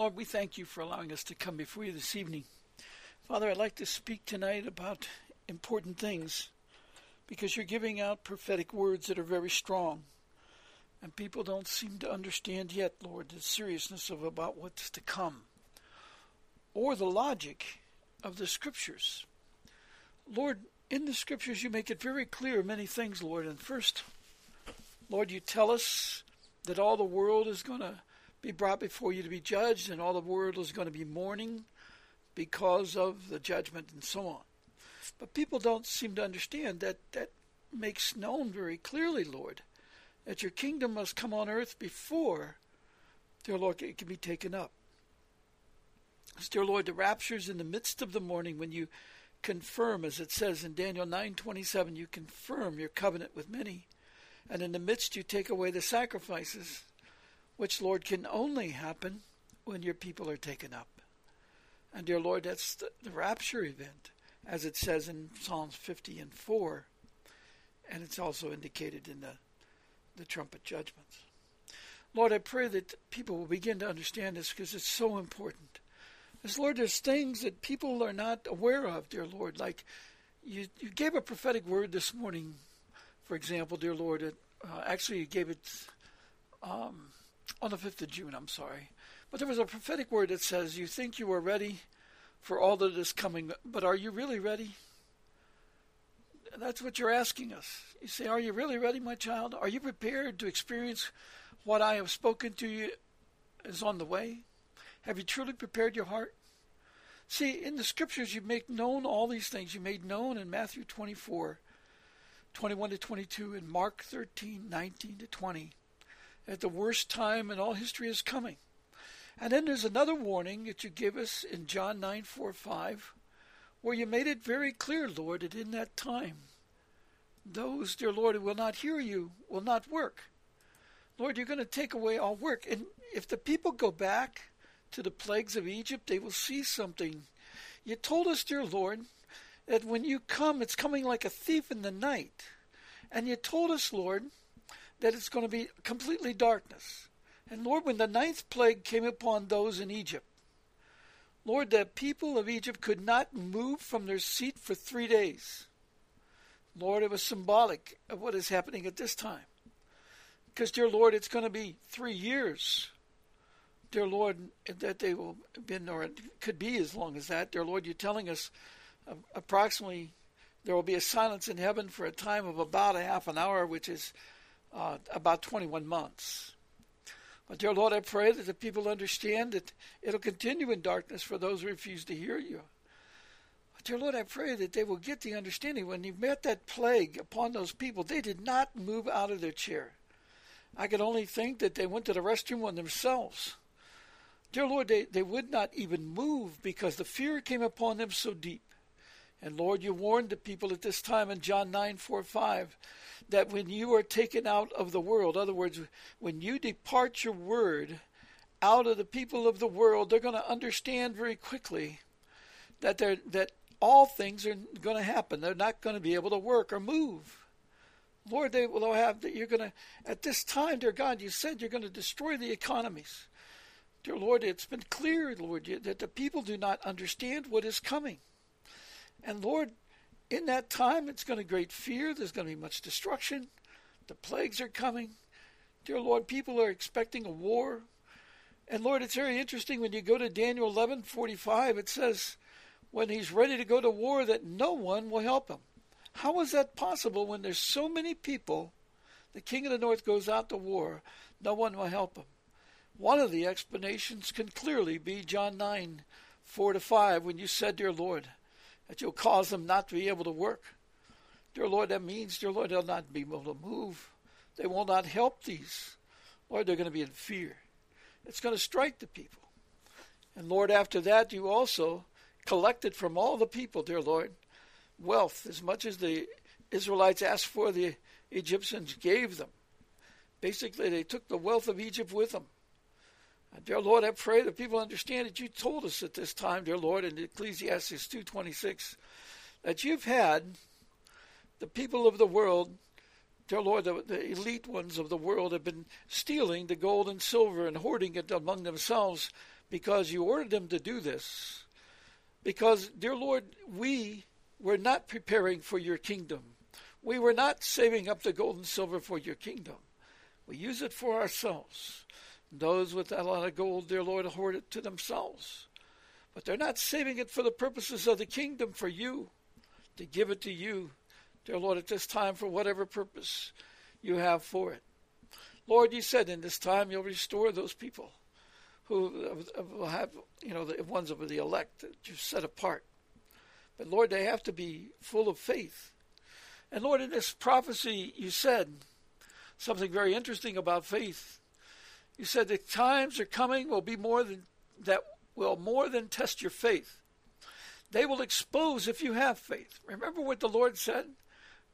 Lord, we thank you for allowing us to come before you this evening. Father, I'd like to speak tonight about important things, because you're giving out prophetic words that are very strong, and people don't seem to understand yet, Lord, the seriousness of about what's to come, or the logic of the Scriptures. Lord, in the Scriptures you make it very clear many things, Lord. And first, Lord, you tell us that all the world is going to be brought before you to be judged, and all the world is going to be mourning because of the judgment and so on. But people don't seem to understand that that makes known very clearly, Lord, that your kingdom must come on earth before, dear Lord, it can be taken up. Dear Lord, the rapture is in the midst of the morning when you confirm, as it says in Daniel 9:27, you confirm your covenant with many, and in the midst you take away the sacrifices, which, Lord, can only happen when your people are taken up. And, dear Lord, that's the rapture event, as it says in Psalms 50:4, and it's also indicated in the trumpet judgments. Lord, I pray that people will begin to understand this, because it's so important. As Lord, there's things that people are not aware of, dear Lord. Like you gave a prophetic word this morning, for example, dear Lord. Actually, you gave it on the 5th of June, I'm sorry. But there was a prophetic word that says, you think you are ready for all that is coming, but are you really ready? That's what you're asking us. You say, are you really ready, my child? Are you prepared to experience what I have spoken to you is on the way? Have you truly prepared your heart? See, in the Scriptures, you make known all these things. You made known in Matthew 24:21-22, and Mark 13:19-20, that the worst time in all history is coming. And then there's another warning that you give us in John 9:4-5, where you made it very clear, Lord, that in that time, those, dear Lord, who will not hear you will not work. Lord, you're going to take away all work. And if the people go back to the plagues of Egypt, they will see something. You told us, dear Lord, that when you come, it's coming like a thief in the night. And you told us, Lord, that it's going to be completely darkness. And Lord, when the ninth plague came upon those in Egypt, Lord, the people of Egypt could not move from their seat for 3 days. Lord, it was symbolic of what is happening at this time. Because, dear Lord, it's going to be 3 years, dear Lord, that they will have been, or it could be as long as that. Dear Lord, you're telling us approximately there will be a silence in heaven for a time of about a half an hour, which is about 21 months. But, dear Lord, I pray that the people understand that it'll continue in darkness for those who refuse to hear you. But, dear Lord, I pray that they will get the understanding when you met that plague upon those people, they did not move out of their chair. I could only think that they went to the restroom on themselves. Dear Lord, they would not even move because the fear came upon them so deep. And Lord, you warned the people at this time in John 9:4-5 that when you are taken out of the world, in other words, when you depart your word out of the people of the world, they're going to understand very quickly that all things are going to happen. They're not going to be able to work or move. Lord, they will have that you're going to, at this time, dear God, you said you're going to destroy the economies. Dear Lord, it's been clear, Lord, that the people do not understand what is coming. And Lord, in that time, it's going to great fear. There's going to be much destruction. The plagues are coming. Dear Lord, people are expecting a war. And Lord, it's very interesting when you go to Daniel 11:45, it says when he's ready to go to war that no one will help him. How is that possible when there's so many people? The king of the north goes out to war. No one will help him. One of the explanations can clearly be John 9:4-5, when you said, dear Lord, that you'll cause them not to be able to work. Dear Lord, that means, dear Lord, they'll not be able to move. They will not help these. Lord, they're going to be in fear. It's going to strike the people. And Lord, after that, you also collected from all the people, dear Lord, wealth, as much as the Israelites asked for, the Egyptians gave them. Basically, they took the wealth of Egypt with them. Dear Lord, I pray that people understand that you told us at this time, dear Lord, in Ecclesiastes 2:26, that you've had the people of the world, dear Lord, the elite ones of the world have been stealing the gold and silver and hoarding it among themselves because you ordered them to do this. Because, dear Lord, we were not preparing for your kingdom. We were not saving up the gold and silver for your kingdom. We use it for ourselves. Those with a lot of gold, dear Lord, hoard it to themselves. But they're not saving it for the purposes of the kingdom, for you, to give it to you, dear Lord, at this time for whatever purpose you have for it. Lord, you said in this time you'll restore those people who will have, the ones of the elect that you've set apart. But Lord, they have to be full of faith. And Lord, in this prophecy, you said something very interesting about faith. You said the times are coming will be more than test your faith. They will expose if you have faith. Remember what the Lord said?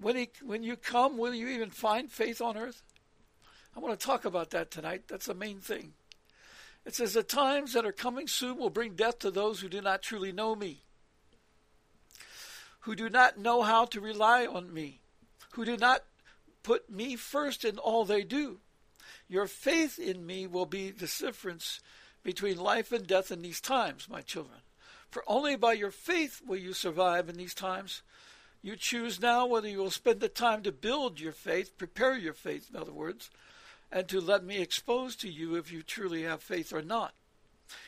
When you come, will you even find faith on earth? I want to talk about that tonight. That's the main thing. It says the times that are coming soon will bring death to those who do not truly know me, who do not know how to rely on me, who do not put me first in all they do. Your faith in me will be the difference between life and death in these times, my children. For only by your faith will you survive in these times. You choose now whether you will spend the time to build your faith, prepare your faith, in other words, and to let me expose to you if you truly have faith or not.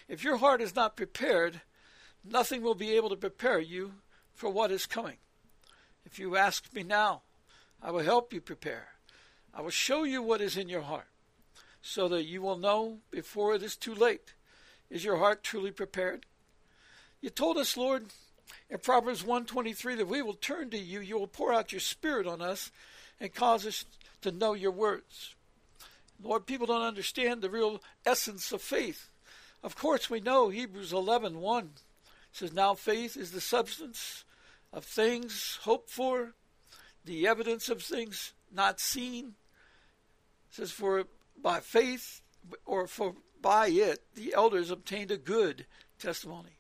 If your heart is not prepared, nothing will be able to prepare you for what is coming. If you ask me now, I will help you prepare. I will show you what is in your heart, so that you will know before it is too late. Is your heart truly prepared? You told us, Lord, in Proverbs 1:23, that we will turn to you. You will pour out your spirit on us and cause us to know your words. Lord, people don't understand the real essence of faith. Of course, we know Hebrews 11:1 says, now faith is the substance of things hoped for, the evidence of things not seen. It says, for by it the elders obtained a good testimony.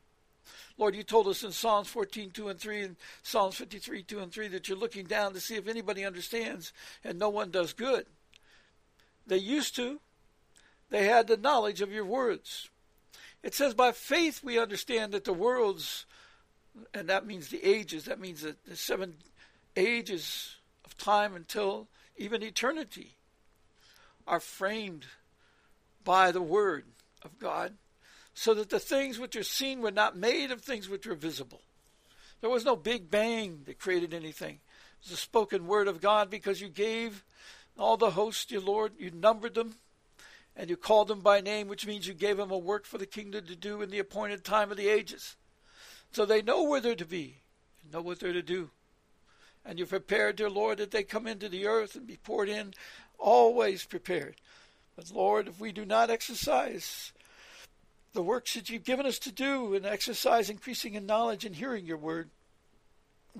Lord, you told us in Psalms 14:2 and 3 and Psalms 53:2 and 3 that you're looking down to see if anybody understands, and no one does good. They used to. They had the knowledge of your words. It says by faith we understand that the worlds, and that means the ages, that means the 7 ages of time until even eternity, are framed by the word of God, so that the things which are seen were not made of things which are visible. There was no Big Bang that created anything. It was the spoken word of God, because you gave all the hosts, dear Lord, you numbered them, and you called them by name, which means you gave them a work for the kingdom to do in the appointed time of the ages. So they know where they're to be and know what they're to do. And you're prepared, dear Lord, that they come into the earth and be poured in, always prepared. But Lord, if we do not exercise the works that you've given us to do and exercise increasing in knowledge and hearing your word,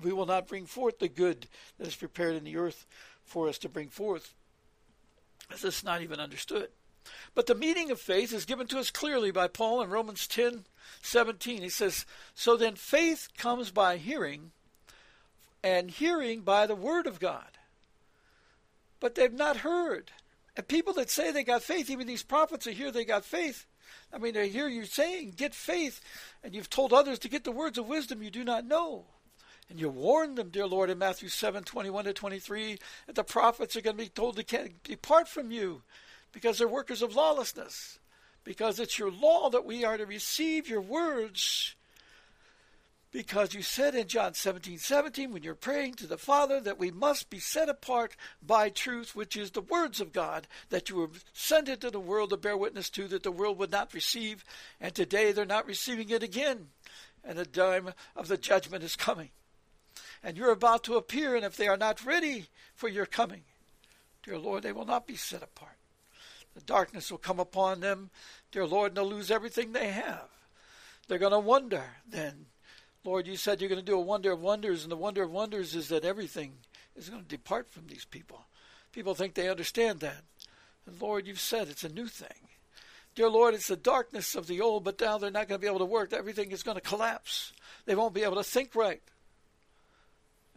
we will not bring forth the good that is prepared in the earth for us to bring forth, as it's not even understood. But the meaning of faith is given to us clearly by Paul in Romans 10:17. He says, so then faith comes by hearing, and hearing by the word of God. But they've not heard. And people that say they got faith, even these prophets are here, they got faith. I mean, they hear you saying, get faith, and you've told others to get the words of wisdom you do not know. And you warned them, dear Lord, in Matthew 7:21 to 23, that the prophets are going to be told they can't depart from you, because they're workers of lawlessness, because it's your law that we are to receive your words, because you said in John 17:17, when you're praying to the Father, that we must be set apart by truth, which is the words of God, that you were sent into the world to bear witness to, that the world would not receive, and today they're not receiving it again, and the time of the judgment is coming. And you're about to appear, and if they are not ready for your coming, dear Lord, they will not be set apart. The darkness will come upon them, dear Lord, and they'll lose everything they have. They're going to wonder then. Lord, you said you're going to do a wonder of wonders, and the wonder of wonders is that everything is going to depart from these people. People think they understand that. And Lord, you've said it's a new thing. Dear Lord, it's the darkness of the old, but now they're not going to be able to work. Everything is going to collapse. They won't be able to think right.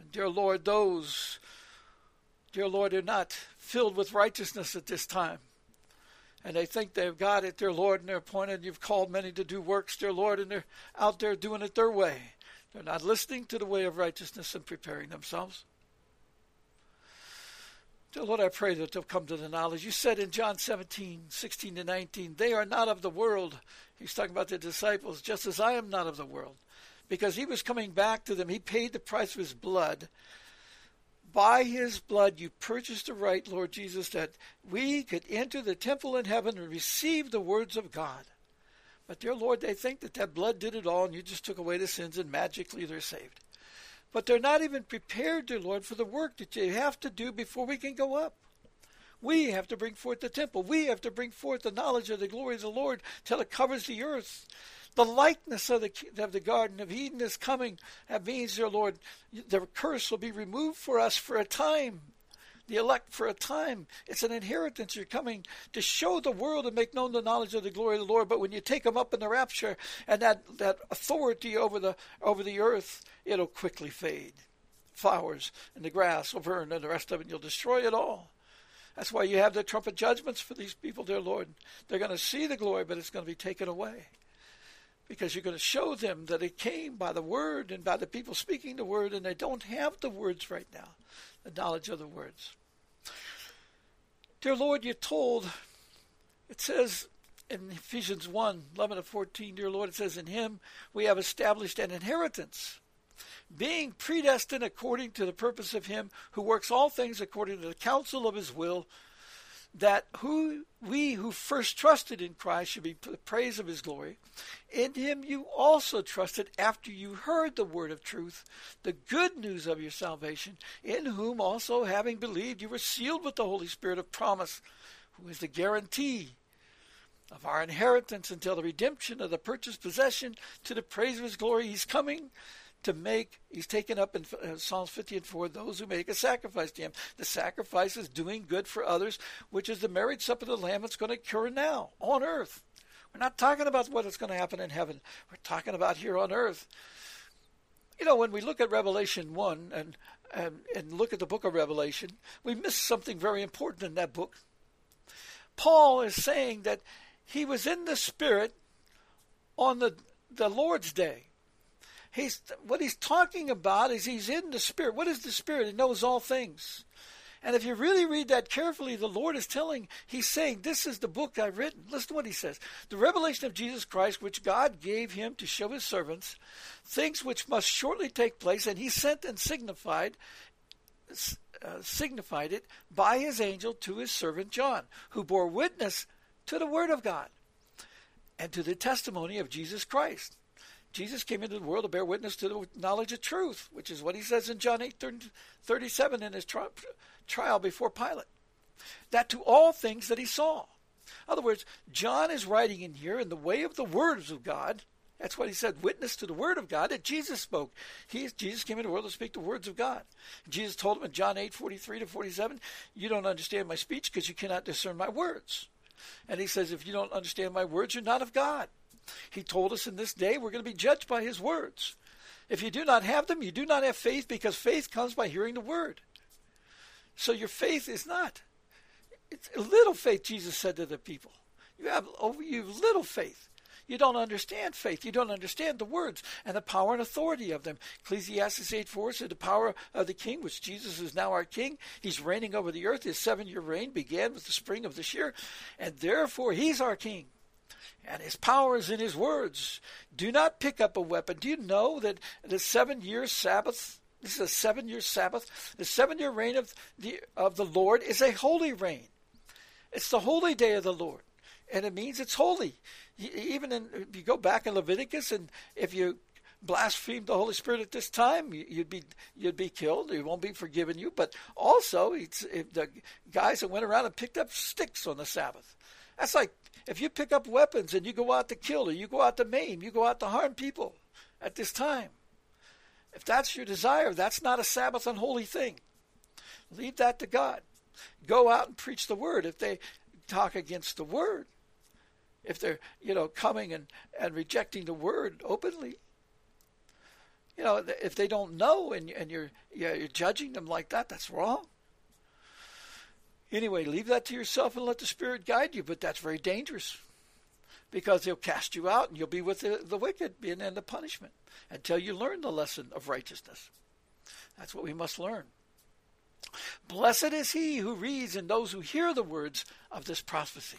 And dear Lord, those, dear Lord, are not filled with righteousness at this time. and they think they've got it, their Lord and their appointed. You've called many to do works, their Lord, and they're out there doing it their way. They're not listening to the way of righteousness and preparing themselves. Dear Lord, I pray that they'll come to the knowledge. You said in John 17:16-19, they are not of the world. He's talking about the disciples, just as I am not of the world. Because he was coming back to them. He paid the price of his blood. By his blood you purchased the right, Lord Jesus, that we could enter the temple in heaven and receive the words of God. But dear Lord, they think that that blood did it all and you just took away the sins and magically they're saved. But they're not even prepared, dear Lord, for the work that you have to do before we can go up. We have to bring forth the temple. We have to bring forth the knowledge of the glory of the Lord till it covers the earth. The likeness of the Garden of Eden is coming. That means, dear Lord, the curse will be removed for us for a time. The elect for a time. It's an inheritance. You're coming to show the world and make known the knowledge of the glory of the Lord. But when you take them up in the rapture and that authority over the earth, it'll quickly fade. Flowers and the grass will burn and the rest of it. You'll destroy it all. That's why you have the trumpet judgments for these people, dear Lord. They're going to see the glory, but it's going to be taken away. Because you're going to show them that it came by the word and by the people speaking the word, and they don't have the words right now, the knowledge of the words. Dear Lord, you told, it says in Ephesians 1:11-14, dear Lord, it says, in him we have established an inheritance, being predestined according to the purpose of him who works all things according to the counsel of his will, that we who first trusted in Christ should be the praise of his glory. In him you also trusted after you heard the word of truth, the good news of your salvation, in whom also having believed you were sealed with the Holy Spirit of promise, who is the guarantee of our inheritance until the redemption of the purchased possession to the praise of his glory. He's coming to make, he's taken up in Psalms 50:4, those who make a sacrifice to him. The sacrifice is doing good for others, which is the marriage supper of the Lamb that's going to occur now on earth. We're not talking about what is going to happen in heaven. We're talking about here on earth. You know, when we look at Revelation 1 and look at the book of Revelation, we miss something very important in that book. Paul is saying that he was in the Spirit on the Lord's day. What he's talking about is he's in the Spirit. What is the Spirit? It knows all things. And if you really read that carefully, the Lord is he's saying, this is the book I've written. Listen to what he says. The revelation of Jesus Christ, which God gave him to show his servants, things which must shortly take place, and he sent and signified it by his angel to his servant John, who bore witness to the word of God and to the testimony of Jesus Christ. Jesus came into the world to bear witness to the knowledge of truth, which is what he says in John 8:37 in his trial before Pilate. That to all things that he saw. In other words, John is writing in here in the way of the words of God. That's what he said, witness to the word of God that Jesus spoke. Jesus came into the world to speak the words of God. Jesus told him in John 8:43-47, you don't understand my speech because you cannot discern my words. And he says, if you don't understand my words, you're not of God. He told us in this day we're going to be judged by his words. If you do not have them, you do not have faith, because faith comes by hearing the word. So your faith is not. It's a little faith, Jesus said to the people. You have little faith. You don't understand faith. You don't understand the words and the power and authority of them. Ecclesiastes 8:4 said the power of the king, which Jesus is now our king. He's reigning over the earth. His 7-year reign began with the spring of this year, and therefore he's our king. And his power is in his words. Do not pick up a weapon. Do you know that the 7-year Sabbath, this is a 7-year Sabbath, the 7-year reign of the Lord is a holy reign. It's the holy day of the Lord. And it means it's holy. Even if you go back in Leviticus, and if you blasphemed the Holy Spirit at this time, you'd be killed. It won't be forgiven you. But also, the guys that went around and picked up sticks on the Sabbath. That's like, if you pick up weapons and you go out to kill, or you go out to maim, you go out to harm people at this time. If that's your desire, that's not a Sabbath unholy thing. Leave that to God. Go out and preach the word. If they talk against the word, if they're, coming and rejecting the word openly, if they don't know and you're judging them like that, that's wrong. Anyway, leave that to yourself and let the Spirit guide you, but that's very dangerous because he'll cast you out and you'll be with the wicked, being in the punishment until you learn the lesson of righteousness. That's what we must learn. Blessed is he who reads and those who hear the words of this prophecy.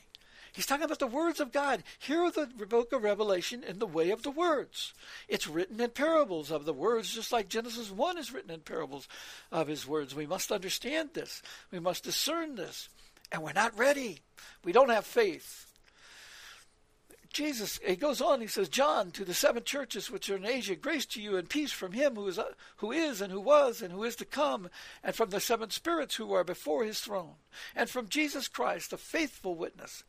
He's talking about the words of God. Hear the book of Revelation in the way of the words. It's written in parables of the words, just like Genesis 1 is written in parables of his words. We must understand this. We must discern this. And we're not ready. We don't have faith. Jesus, he goes on, he says, John, to the seven churches which are in Asia, grace to you and peace from him who is and who was and who is to come, and from the seven spirits who are before his throne, and from Jesus Christ, the faithful witness.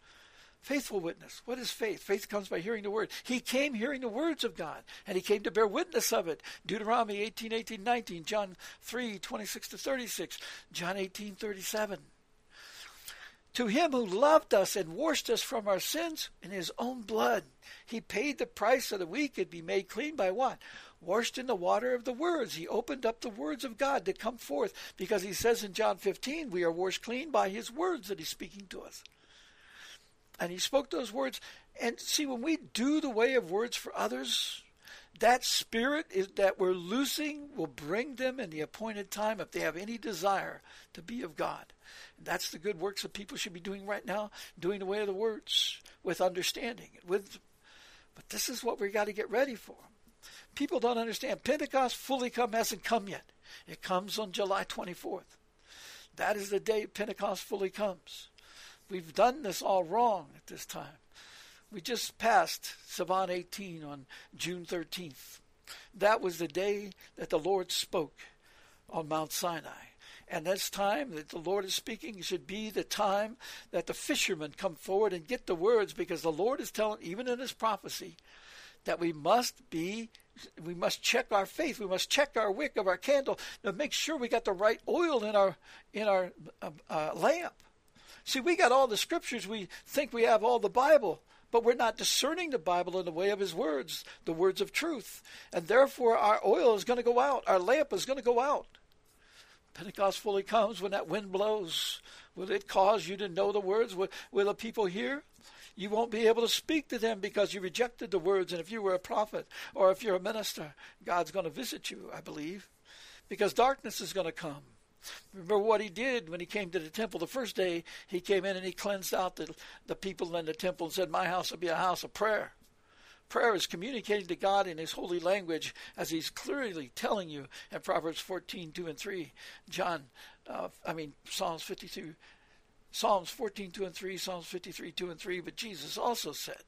Faithful witness. What is faith? Faith comes by hearing the word. He came hearing the words of God, and he came to bear witness of it. Deuteronomy 18:18-19, John 3:26-36, John 18:37. To him who loved us and washed us from our sins in his own blood, he paid the price so that we could be made clean by what? Washed in the water of the words. He opened up the words of God to come forth, because he says in John 15, we are washed clean by his words that he's speaking to us. And he spoke those words. And see, when we do the way of words for others, that spirit that we're loosing will bring them in the appointed time if they have any desire to be of God. And that's the good works that people should be doing right now, doing the way of the words with understanding. But this is what we got to get ready for. People don't understand. Pentecost fully hasn't come yet. It comes on July 24th. That is the day Pentecost fully comes. We've done this all wrong at this time. We just passed Sivan 18 on June 13th. That was the day that the Lord spoke on Mount Sinai. And this time that the Lord is speaking should be the time that the fishermen come forward and get the words, because the Lord is telling, even in his prophecy, that we must check our faith. We must check our wick of our candle to make sure we got the right oil in our lamp. See, we got all the scriptures. We think we have all the Bible, but we're not discerning the Bible in the way of his words, the words of truth. And therefore, our oil is going to go out. Our lamp is going to go out. Pentecost fully comes when that wind blows. Will it cause you to know the words? Will the people hear? You won't be able to speak to them because you rejected the words. And if you were a prophet or if you're a minister, God's going to visit you, I believe, because darkness is going to come. Remember what he did when he came to the temple the first day. He came in and he cleansed out the people in the temple and said, my house will be a house of prayer. Prayer is communicating to God in his holy language, as he's clearly telling you in Proverbs 14:2-3, Psalms 14:2-3, Psalms 53:2-3. But Jesus also said,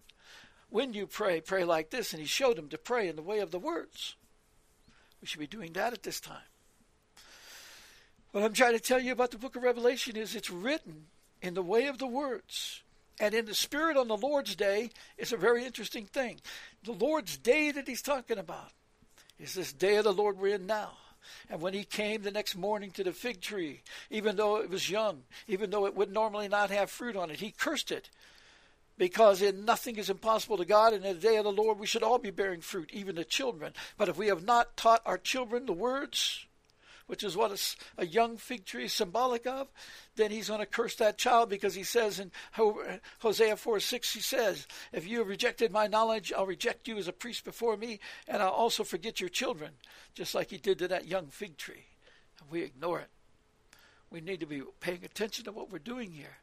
when you pray, pray like this. And he showed them to pray in the way of the words. We should be doing that at this time. What I'm trying to tell you about the book of Revelation is it's written in the way of the words. And in the Spirit on the Lord's Day is a very interesting thing. The Lord's Day that he's talking about is this day of the Lord we're in now. And when he came the next morning to the fig tree, even though it was young, even though it would normally not have fruit on it, he cursed it. Because in nothing is impossible to God, and in the day of the Lord we should all be bearing fruit, even the children. But if we have not taught our children the words, which is what a young fig tree is symbolic of, then he's going to curse that child, because he says in Hosea 4:6, he says, if you have rejected my knowledge, I'll reject you as a priest before me, and I'll also forget your children, just like he did to that young fig tree. And we ignore it. We need to be paying attention to what we're doing here.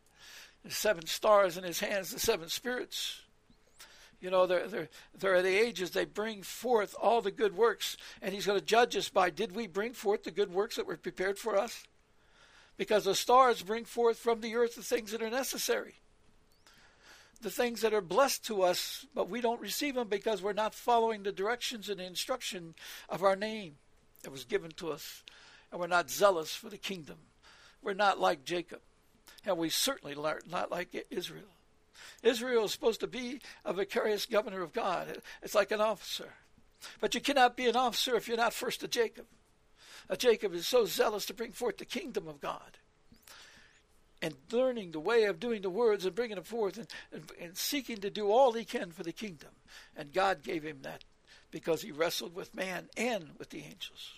The seven stars in his hands, the seven spirits. You know, they're the ages. They bring forth all the good works. And he's going to judge us by, did we bring forth the good works that were prepared for us? Because the stars bring forth from the earth the things that are necessary, the things that are blessed to us, but we don't receive them because we're not following the directions and the instruction of our name that was given to us. And we're not zealous for the kingdom. We're not like Jacob. And we certainly are not like Israel. Israel is supposed to be a vicarious governor of God. It's like an officer. But you cannot be an officer if you're not first a Jacob. A Jacob is so zealous to bring forth the kingdom of God. And learning the way of doing the words and bringing them forth and seeking to do all he can for the kingdom. And God gave him that because he wrestled with man and with the angels.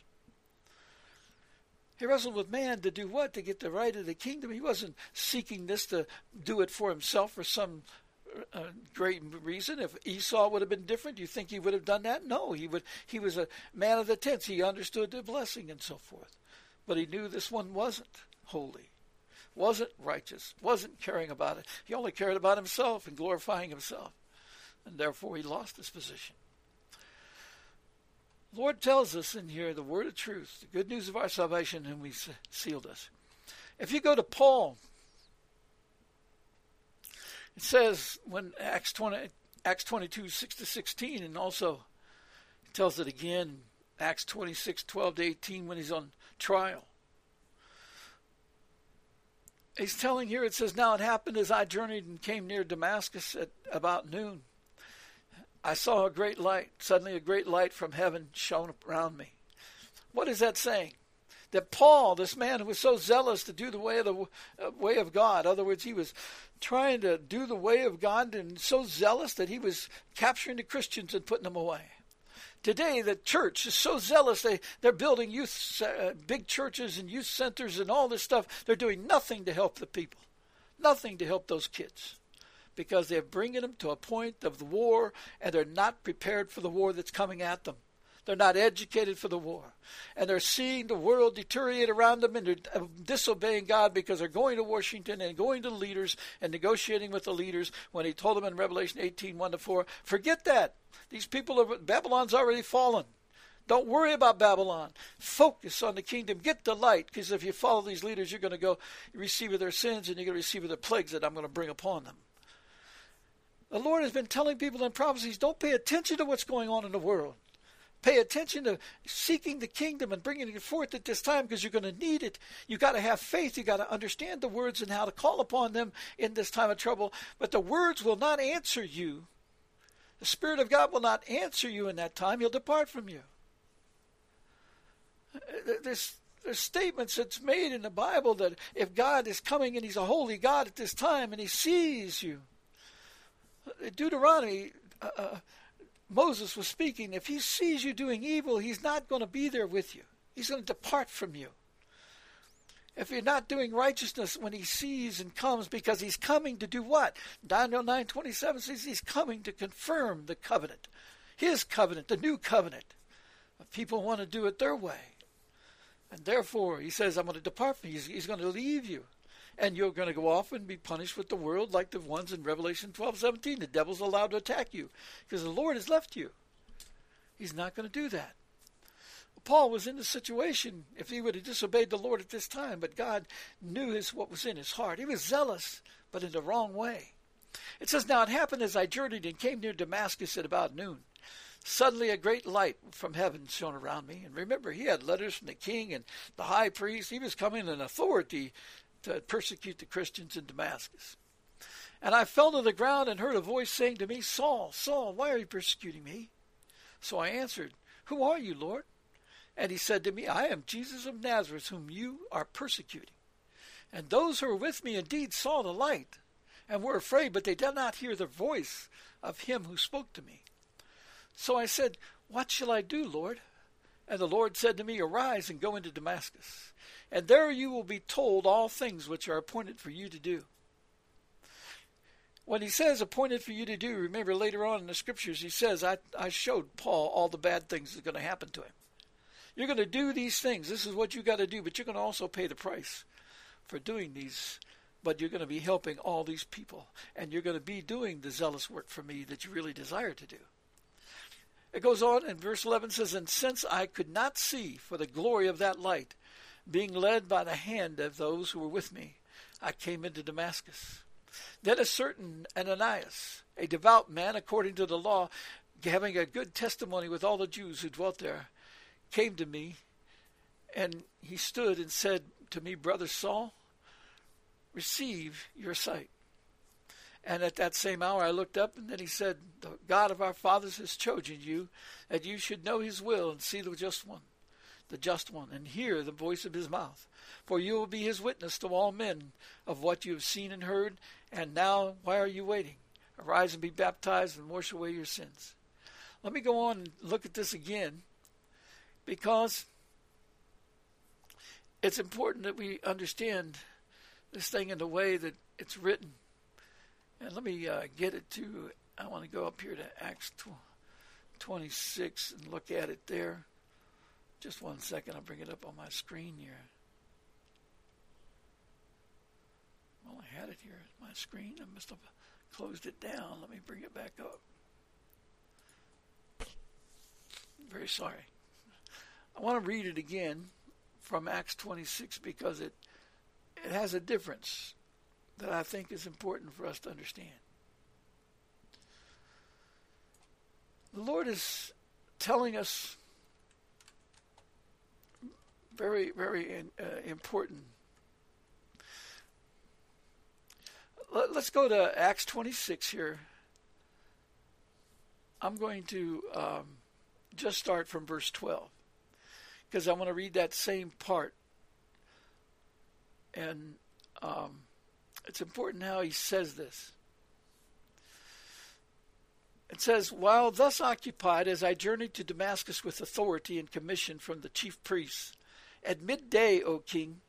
He wrestled with man to do what? To get the right of the kingdom. He wasn't seeking this to do it for himself for some great reason. If Esau would have been different, you think he would have done that? No, he was a man of the tents. He understood the blessing and so forth. But he knew this one wasn't holy, wasn't righteous, wasn't caring about it. He only cared about himself and glorifying himself. And therefore, he lost his position. The Lord tells us in here the word of truth, the good news of our salvation, and we've sealed us. If you go to Paul, it says when Acts 22, 6 to 16, and also it tells it again, Acts 26, 12 to 18, when he's on trial. He's telling here, it says, now it happened as I journeyed and came near Damascus at about noon. I saw a great light. Suddenly a great light from heaven shone around me. What is that saying? That Paul, this man who was so zealous to do the way of God, in other words, he was trying to do the way of God and so zealous that he was capturing the Christians and putting them away. Today, the church is so zealous. They're building youth, big churches and youth centers and all this stuff. They're doing nothing to help the people, nothing to help those kids, because they're bringing them to a point of the war, and they're not prepared for the war that's coming at them. They're not educated for the war. And they're seeing the world deteriorate around them, and they're disobeying God because they're going to Washington and going to leaders and negotiating with the leaders when he told them in Revelation 18, 1-4, forget that. These people, Babylon's already fallen. Don't worry about Babylon. Focus on the kingdom. Get the light, because if you follow these leaders, you're going to go receive their sins, and you're going to receive the plagues that I'm going to bring upon them. The Lord has been telling people in prophecies, don't pay attention to what's going on in the world. Pay attention to seeking the kingdom and bringing it forth at this time, because you're going to need it. You've got to have faith. You've got to understand the words and how to call upon them in this time of trouble. But the words will not answer you. The Spirit of God will not answer you in that time. He'll depart from you. There's statements that's made in the Bible that if God is coming and he's a holy God at this time and he sees you, Deuteronomy, Moses was speaking, if he sees you doing evil, he's not going to be there with you. He's going to depart from you. If you're not doing righteousness when he sees and comes, because he's coming to do what? Daniel 9:27 says he's coming to confirm the covenant, his covenant, the new covenant. But people want to do it their way. And therefore, he says, I'm going to depart from you. He's going to leave you. And you're going to go off and be punished with the world like the ones in Revelation 12:17. The devil's allowed to attack you because the Lord has left you. He's not going to do that. Paul was in this situation if he would have disobeyed the Lord at this time, but God knew what was in his heart. He was zealous, but in the wrong way. It says, now it happened as I journeyed and came near Damascus at about noon. Suddenly a great light from heaven shone around me. And remember, he had letters from the king and the high priest. He was coming in authority to persecute the Christians in Damascus. And I fell to the ground and heard a voice saying to me, Saul, Saul, why are you persecuting me? So I answered, who are you, Lord? And he said to me, I am Jesus of Nazareth, whom you are persecuting. And those who were with me indeed saw the light and were afraid, but they did not hear the voice of him who spoke to me. So I said, what shall I do, Lord? And the Lord said to me, arise and go into Damascus, and there you will be told all things which are appointed for you to do. When he says appointed for you to do, remember later on in the scriptures, he says, I showed Paul all the bad things that's going to happen to him. You're going to do these things. This is what you got to do, but you're going to also pay the price for doing these, but you're going to be helping all these people, and you're going to be doing the zealous work for me that you really desire to do. It goes on, and verse 11 says, and since I could not see for the glory of that light, being led by the hand of those who were with me, I came into Damascus. Then a certain Ananias, a devout man according to the law, having a good testimony with all the Jews who dwelt there, came to me, and he stood and said to me, Brother Saul, receive your sight. And at that same hour I looked up, and then he said, the God of our fathers has chosen you, that you should know his will and see the just one, and hear the voice of his mouth. For you will be his witness to all men of what you have seen and heard. And now, why are you waiting? Arise and be baptized and wash away your sins. Let me go on and look at this again, because it's important that we understand this thing in the way that it's written. And let me get it to, I want to go up here to Acts 26 and look at it there. Just one second, I'll bring it up on my screen here. Well, I had it here on my screen. I must have closed it down. Let me bring it back up. I'm very sorry. I want to read it again from Acts 26 because it has a difference that I think is important for us to understand. The Lord is telling us very, very important. Let's go to Acts 26 here. I'm going to just start from verse 12 because I want to read that same part. And it's important how he says this. It says, "While thus occupied, as I journeyed to Damascus with authority and commission from the chief priests, at midday, O king,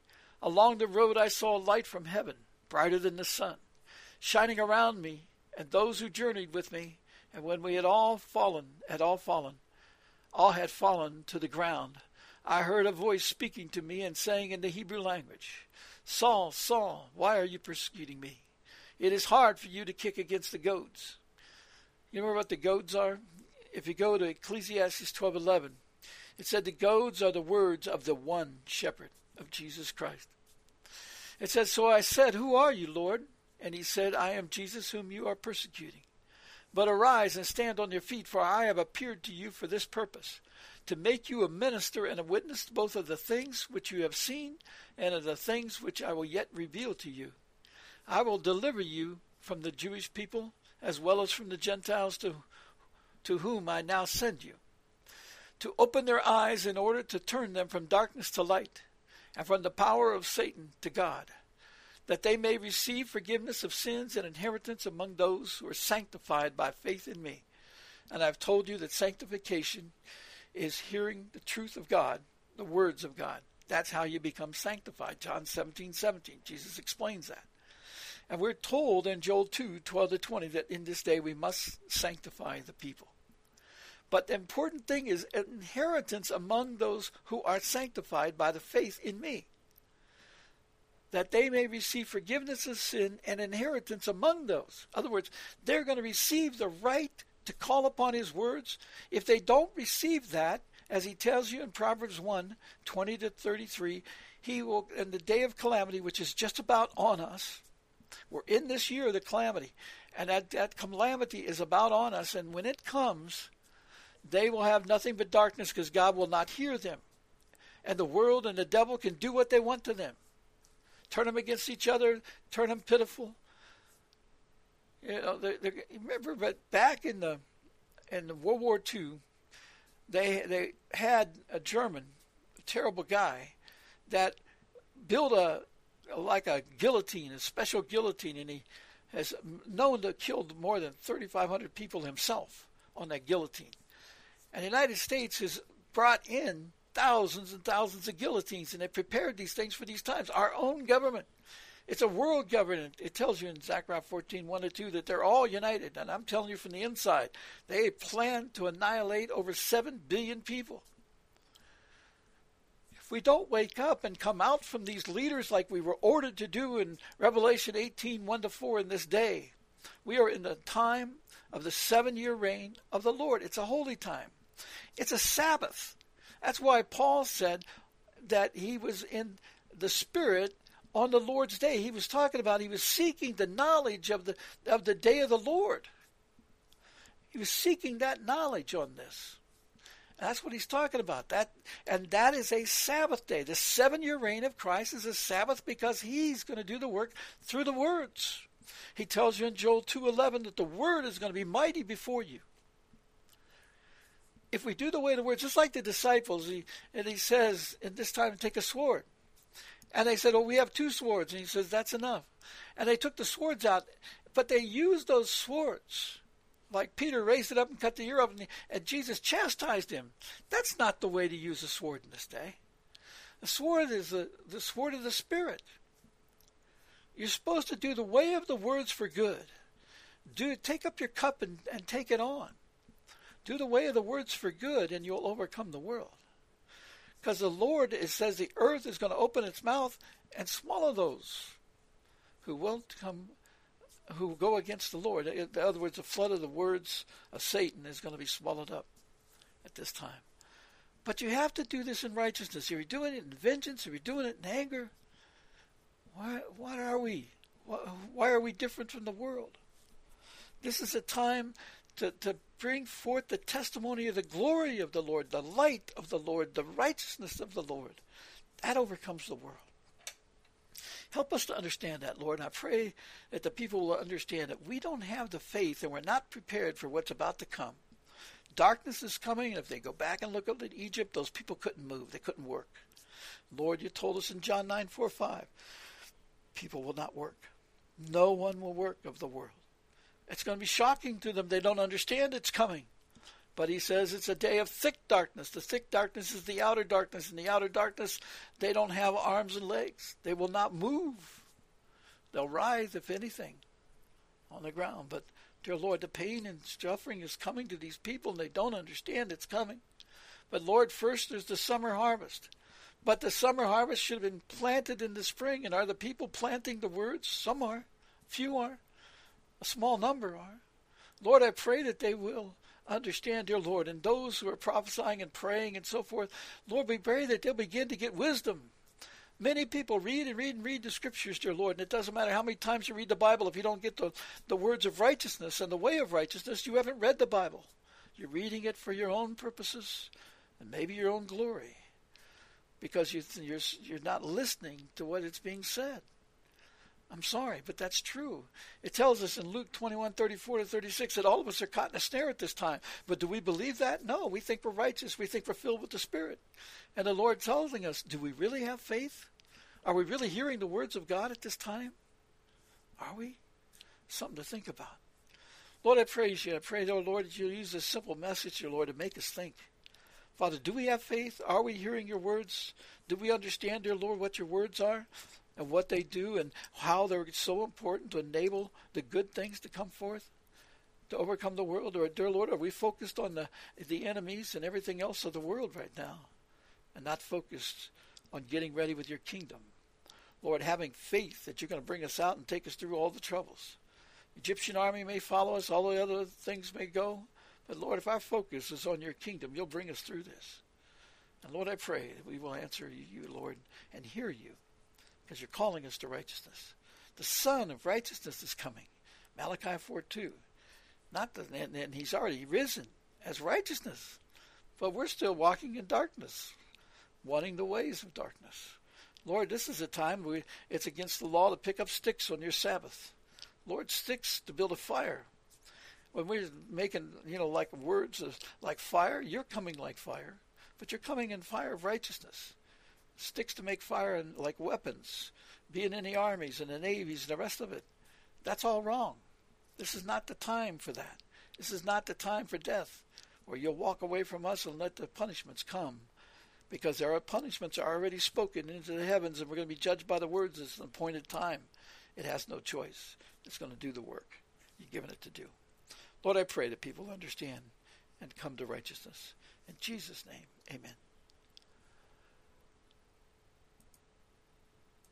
along the road I saw a light from heaven, brighter than the sun, shining around me and those who journeyed with me. And when we had all fallen to the ground, I heard a voice speaking to me and saying in the Hebrew language, 'Saul, Saul, why are you persecuting me? It is hard for you to kick against the goads.'" You remember what the goads are? If you go to Ecclesiastes 12:11, it said the goads are the words of the one shepherd of Jesus Christ. It says, "So I said, 'Who are you, Lord?' And he said, 'I am Jesus whom you are persecuting. But arise and stand on your feet, for I have appeared to you for this purpose, to make you a minister and a witness both of the things which you have seen and of the things which I will yet reveal to you. I will deliver you from the Jewish people as well as from the Gentiles to whom I now send you, to open their eyes in order to turn them from darkness to light and from the power of Satan to God, that they may receive forgiveness of sins and inheritance among those who are sanctified by faith in me.' And I've told you that sanctification is hearing the truth of God, the words of God. That's how you become sanctified. John 17:17. Jesus explains that. And we're told in Joel 2:12-20 that in this day we must sanctify the people. But the important thing is inheritance among those who are sanctified by the faith in me, that they may receive forgiveness of sin and inheritance among those." In other words, they're going to receive the right to call upon his words. If they don't receive that, as he tells you in Proverbs 1:20-33, he will, in the day of calamity, which is just about on us, we're in this year of the calamity, and that calamity is about on us, and when it comes, they will have nothing but darkness because God will not hear them. And the world and the devil can do what they want to them. Turn them against each other. Turn them pitiful. You know, remember, but back in the World War II, they had a German, a terrible guy, that built a guillotine, a special guillotine, and he has known to have killed more than 3,500 people himself on that guillotine. And the United States has brought in thousands and thousands of guillotines, and they prepared these things for these times. Our own government. It's a world government. It tells you in Zechariah 14:1-2 that they're all united. And I'm telling you from the inside, they plan to annihilate over 7 billion people. If we don't wake up and come out from these leaders like we were ordered to do in Revelation 18:1-4 in this day, we are in the time of the 7-year reign of the Lord. It's a holy time. It's a Sabbath. That's why Paul said that he was in the Spirit on the Lord's day. He was talking about, he was seeking the knowledge of the day of the Lord. He was seeking that knowledge on this. And that's what he's talking about. That is a Sabbath day. The 7-year reign of Christ is a Sabbath because he's going to do the work through the words. He tells you in Joel 2:11 that the word is going to be mighty before you. If we do the way the word, just like the disciples, and he says, "At this time, take a sword." And they said, "Oh, we have 2 swords." And he says, "That's enough." And they took the swords out, but they used those swords. Like Peter raised it up and cut the ear off, and Jesus chastised him. That's not the way to use a sword in this day. The sword is the sword of the Spirit. You're supposed to do the way of the words for good. Take up your cup and take it on. Do the way of the words for good, and you'll overcome the world. Because the Lord, it says, the earth is going to open its mouth and swallow those who won't come, who go against the Lord. In other words, the flood of the words of Satan is going to be swallowed up at this time. But you have to do this in righteousness. If you're doing it in vengeance, if you're doing it in anger, what are we? Why are we different from the world? This is a time to bring forth the testimony of the glory of the Lord, the light of the Lord, the righteousness of the Lord. That overcomes the world. Help us to understand that, Lord. I pray that the people will understand that we don't have the faith and we're not prepared for what's about to come. Darkness is coming, and if they go back and look at Egypt, those people couldn't move. They couldn't work. Lord, you told us in John 9:4-5, people will not work. No one will work of the world. It's going to be shocking to them. They don't understand it's coming. But he says it's a day of thick darkness. The thick darkness is the outer darkness. In the outer darkness, they don't have arms and legs. They will not move. They'll writhe, if anything, on the ground. But, dear Lord, the pain and suffering is coming to these people, and they don't understand it's coming. But, Lord, first there's the summer harvest. But the summer harvest should have been planted in the spring. And are the people planting the words? Some are. Few are. A small number are. Lord, I pray that they will understand, dear Lord, and those who are prophesying and praying and so forth, Lord, we pray that they'll begin to get wisdom. Many people read and read and read the scriptures, dear Lord, and it doesn't matter how many times you read the Bible. If you don't get the words of righteousness and the way of righteousness, you haven't read the Bible. You're reading it for your own purposes and maybe your own glory because you're not listening to what it's being said. I'm sorry, but that's true. It tells us in Luke 21:34-36 that all of us are caught in a snare at this time. But do we believe that? No, we think we're righteous. We think we're filled with the Spirit. And the Lord's telling us, do we really have faith? Are we really hearing the words of God at this time? Are we? Something to think about. Lord, I praise you. I pray, oh Lord, that you'll use this simple message, dear Lord, to make us think. Father, do we have faith? Are we hearing your words? Do we understand, dear Lord, what your words are? And what they do and how they're so important to enable the good things to come forth, to overcome the world. Or, dear Lord, are we focused on the enemies and everything else of the world right now and not focused on getting ready with your kingdom? Lord, having faith that you're going to bring us out and take us through all the troubles. The Egyptian army may follow us, all the other things may go, but Lord, if our focus is on your kingdom, you'll bring us through this. And Lord, I pray that we will answer you, Lord, and hear you. Because you're calling us to righteousness. The Son of righteousness is coming. Malachi 4:2. And he's already risen as righteousness. But we're still walking in darkness, wanting the ways of darkness. Lord, this is a time it's against the law to pick up sticks on your Sabbath. Lord, sticks to build a fire. When we're making, like words of, like fire, you're coming like fire. But you're coming in fire of righteousness. Sticks to make fire and like weapons, being in the armies and the navies and the rest of it. That's all wrong. This is not the time for that. This is not the time for death, where you'll walk away from us and let the punishments come, because there are punishments are already spoken into the heavens, and we're going to be judged by the words at an appointed time. It has no choice. It's going to do the work you've given it to do. Lord, I pray that people understand and come to righteousness. In Jesus' name, amen.